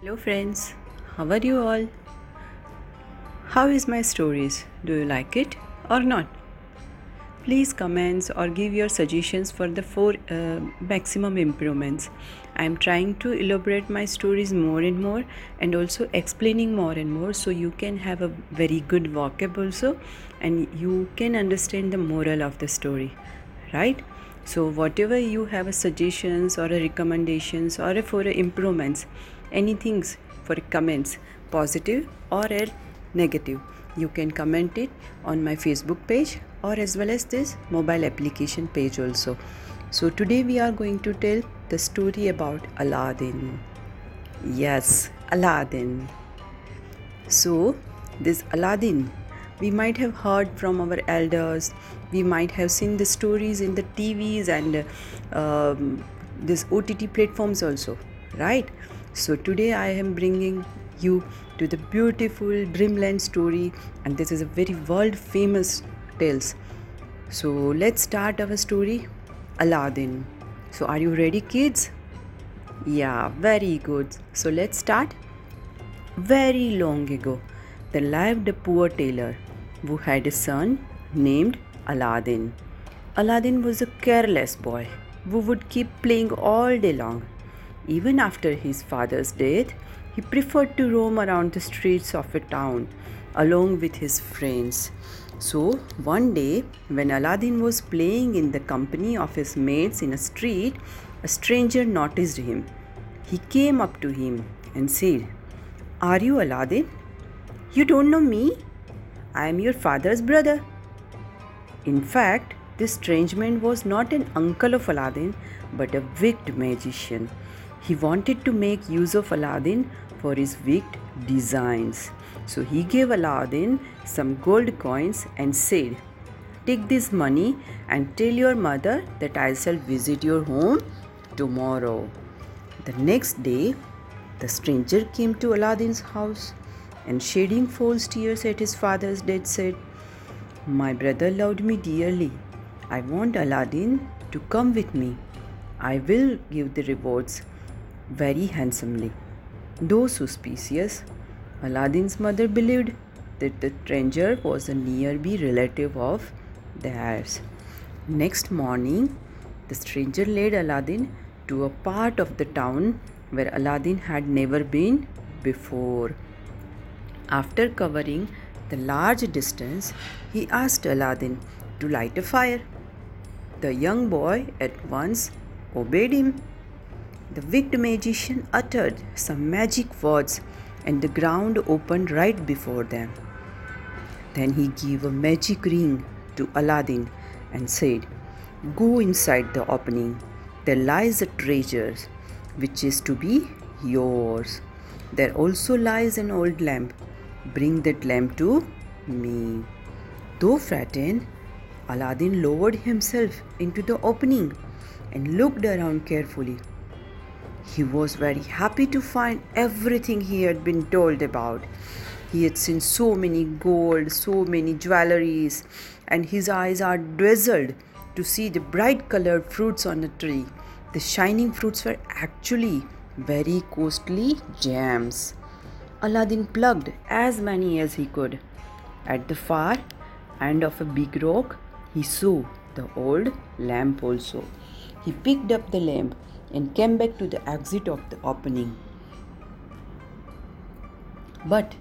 Hello friends, how are you all? How is my stories? Do you like it or not? Please comment or give your suggestions for the 4 maximum improvements. I am trying to elaborate my stories more and more and also explaining more and more, so you can have a very good vocab also and you can understand the moral of the story, right? So whatever you have a suggestions or a recommendations or for a improvements, anything for comments, positive or negative, you can comment it on my Facebook page or as well as this mobile application page also. So today we are going to tell the story about Aladdin. Yes, Aladdin. So this Aladdin, we might have heard from our elders, we might have seen the stories in the TVs and this OTT platforms also, right? So today I am bringing you to the beautiful dreamland story, and this is a very world famous tales. So let's start our story, Aladdin. So are you ready, kids? Yeah, very good. So let's start. Very long ago, there lived a poor tailor who had a son named Aladdin. Aladdin was a careless boy who would keep playing all day long. Even after his father's death, he preferred to roam around the streets of a town along with his friends. So one day, when Aladdin was playing in the company of his mates in a street, a stranger noticed him. He came up to him and said, "Are you Aladdin? You don't know me? I am your father's brother." In fact, this strange man was not an uncle of Aladdin, but a wicked magician. He wanted to make use of Aladdin for his wicked designs. So he gave Aladdin some gold coins and said, "Take this money and tell your mother that I shall visit your home tomorrow." The next day, the stranger came to Aladdin's house and, shedding false tears at his father's death, said, "My brother loved me dearly. I want Aladdin to come with me. I will give the rewards very handsomely." Though suspicious, Aladdin's mother believed that the stranger was a nearby relative of theirs. Next morning, the stranger led Aladdin to a part of the town where Aladdin had never been before. After covering the large distance, he asked Aladdin to light a fire. The young boy at once obeyed him. The wicked magician uttered some magic words and the ground opened right before them. Then he gave a magic ring to Aladdin and said, "Go inside the opening. There lies a treasure which is to be yours. There also lies an old lamp. Bring that lamp to me." Though frightened, Aladdin lowered himself into the opening and looked around carefully. He was very happy to find everything he had been told about. He had seen so many gold, so many jewelries, and his eyes are dazzled to see the bright colored fruits on a tree. The shining fruits were actually very costly gems. Aladdin plucked as many as he could. At the far end of a big rock, he saw the old lamp also. He picked up the lamp and came back to the exit of the opening. But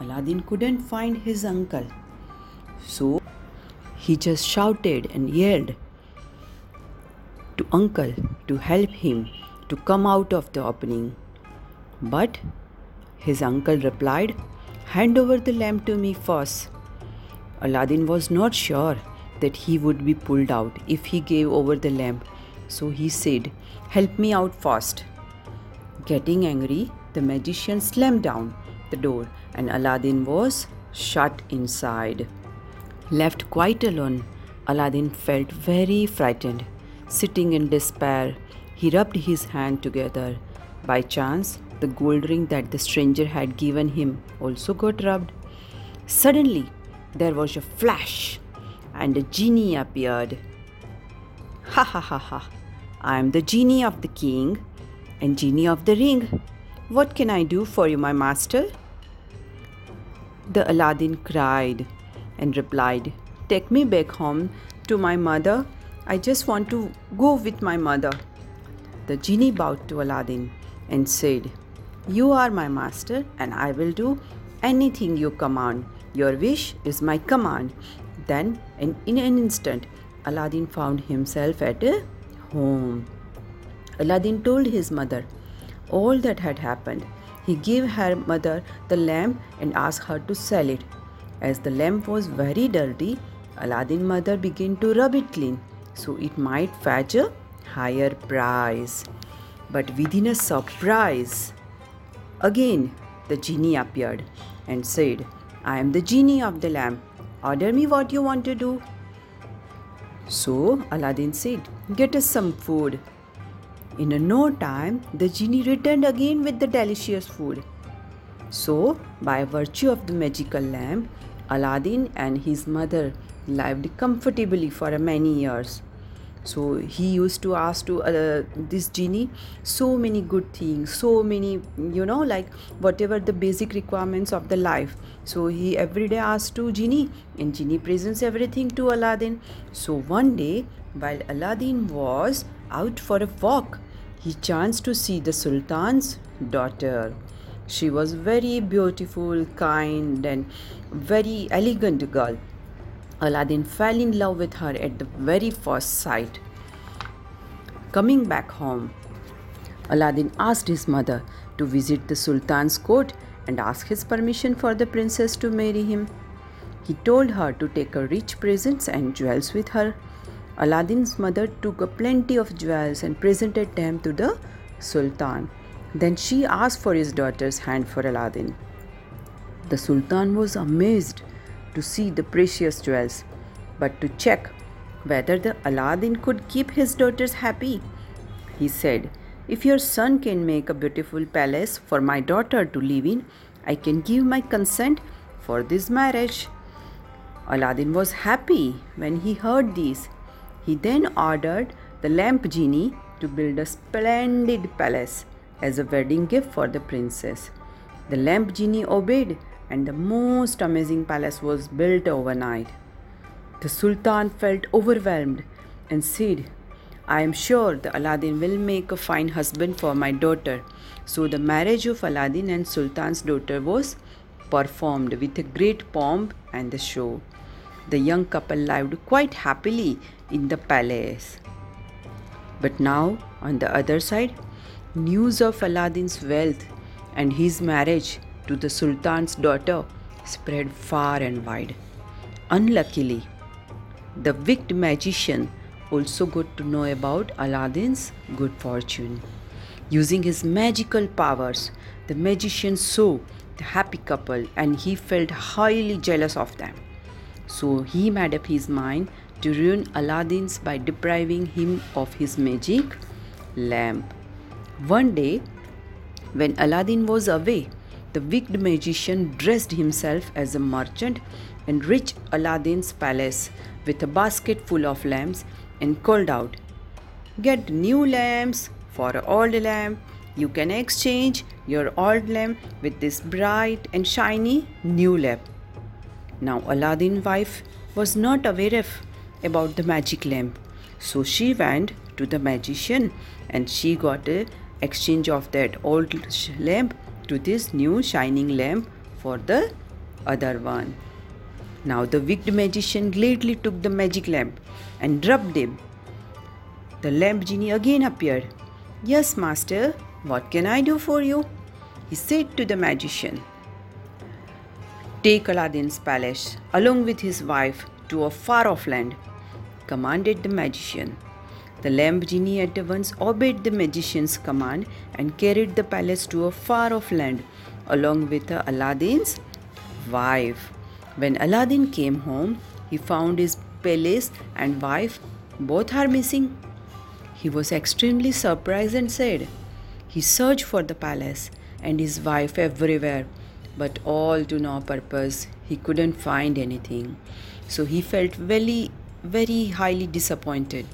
Aladdin couldn't find his uncle. So he just shouted and yelled to uncle to help him to come out of the opening. But his uncle replied, "Hand over the lamp to me first." Aladdin was not sure that he would be pulled out if he gave over the lamp. So he said, "Help me out first." Getting angry, the magician slammed down the door and Aladdin was shut inside. Left quite alone, Aladdin felt very frightened. Sitting in despair, he rubbed his hands together. By chance, the gold ring that the stranger had given him also got rubbed. Suddenly, there was a flash and a genie appeared. "Ha ha ha ha, I am the genie of the king and genie of the ring. What can I do for you, my master? The Aladdin cried and replied, Take me back home to my mother. I just want to go with my mother. The genie bowed to Aladdin and said, You are my master and I will do anything you command. Your wish is my command. Then, in an instant, Aladdin found himself at home. Aladdin told his mother all that had happened. He gave her mother the lamp and asked her to sell it. As the lamp was very dirty, Aladdin's mother began to rub it clean, so it might fetch a higher price. But within a surprise, again the genie appeared and said, I am the genie of the lamp. Order me what you want to do. So Aladdin said, Get us some food. In no time, the genie returned again with the delicious food. So, by virtue of the magical lamp, Aladdin and his mother lived comfortably for many years. So, he used to ask to this genie so many good things, so many, whatever the basic requirements of the life. So, he every day asked to genie, and genie presents everything to Aladdin. So, one day, while Aladdin was out for a walk, he chanced to see the Sultan's daughter. She was very beautiful, kind and very elegant girl. Aladdin fell in love with her at the very first sight. Coming back home, Aladdin asked his mother to visit the Sultan's court and ask his permission for the princess to marry him. He told her to take her rich presents and jewels with her. Aladdin's mother took a plenty of jewels and presented them to the Sultan. Then she asked for his daughter's hand for Aladdin. The Sultan was amazed to see the precious jewels, but to check whether the Aladdin could keep his daughters happy, he said, If your son can make a beautiful palace for my daughter to live in, I can give my consent for this marriage. Aladdin was happy when he heard this. He then ordered the lamp genie to build a splendid palace as a wedding gift for the princess. The lamp genie obeyed, and the most amazing palace was built overnight. The Sultan felt overwhelmed and said, I am sure the Aladdin will make a fine husband for my daughter. So the marriage of Aladdin and Sultan's daughter was performed with a great pomp and show. The young couple lived quite happily in the palace. But now, on the other side, news of Aladdin's wealth and his marriage to the Sultan's daughter spread far and wide. Unluckily, the wicked magician also got to know about Aladdin's good fortune. Using his magical powers, the magician saw the happy couple and he felt highly jealous of them. So he made up his mind to ruin Aladdin's by depriving him of his magic lamp. One day, when Aladdin was away, the wicked magician dressed himself as a merchant and reached Aladdin's palace with a basket full of lamps and called out, Get new lamps for an old lamp. You can exchange your old lamp with this bright and shiny new lamp. Now Aladdin's wife was not aware about the magic lamp, so she went to the magician and she got an exchange of that old lamp to this new shining lamp for the other one. Now the wicked magician gladly took the magic lamp and rubbed him. The lamp genie again appeared. Yes, master, what can I do for you? He said to the magician. Take Aladdin's palace along with his wife to a far-off land, commanded the magician. The lamp genie at once obeyed the magician's command and carried the palace to a far-off land along with Aladdin's wife. When Aladdin came home, he found his palace and wife both are missing. He was extremely surprised and sad. He searched for the palace and his wife everywhere, but all to no purpose. He couldn't find anything. So he felt very, very highly disappointed.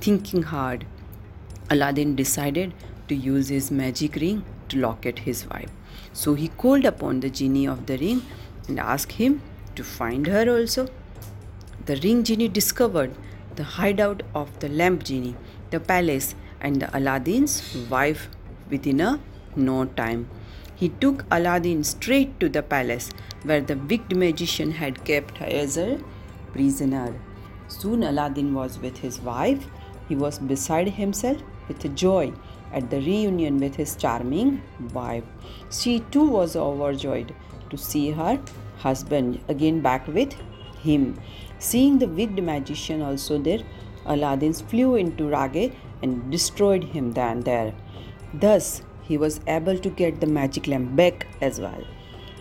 Thinking hard, Aladdin decided to use his magic ring to Locket, his wife. So he called upon the genie of the ring and asked him to find her also. The ring genie discovered the hideout of the lamp genie, the palace, and the Aladdin's wife within no time. He took Aladdin straight to the palace where the wicked magician had kept her as a prisoner. Soon Aladdin was with his wife. He was beside himself with joy at the reunion with his charming wife. She too was overjoyed to see her husband again back with him. Seeing the wicked magician also there, Aladdin flew into Rage and destroyed him then and there. Thus, he was able to get the magic lamp back as well.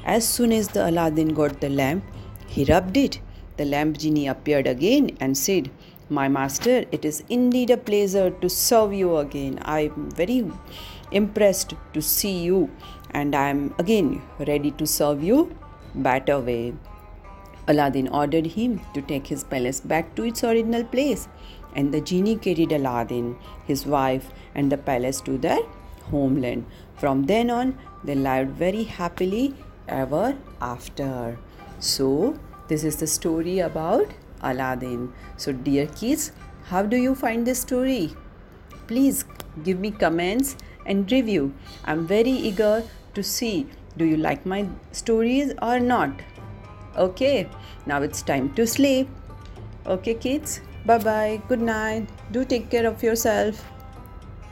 As soon as the Aladdin got the lamp, he rubbed it. The lamp genie appeared again and said, "My master, it is indeed a pleasure to serve you again. I am very impressed to see you, and I am again ready to serve you better way." Aladdin ordered him to take his palace back to its original place, and the genie carried Aladdin, his wife, and the palace to their homeland. From then on, they lived very happily ever after. So, this is the story about Aladdin. So, dear kids, how do you find this story? Please give me comments and review. I'm very eager to see, do you like my stories or not? Okay, now it's time to sleep. Okay, kids. Bye-bye. Good night. Do take care of yourself.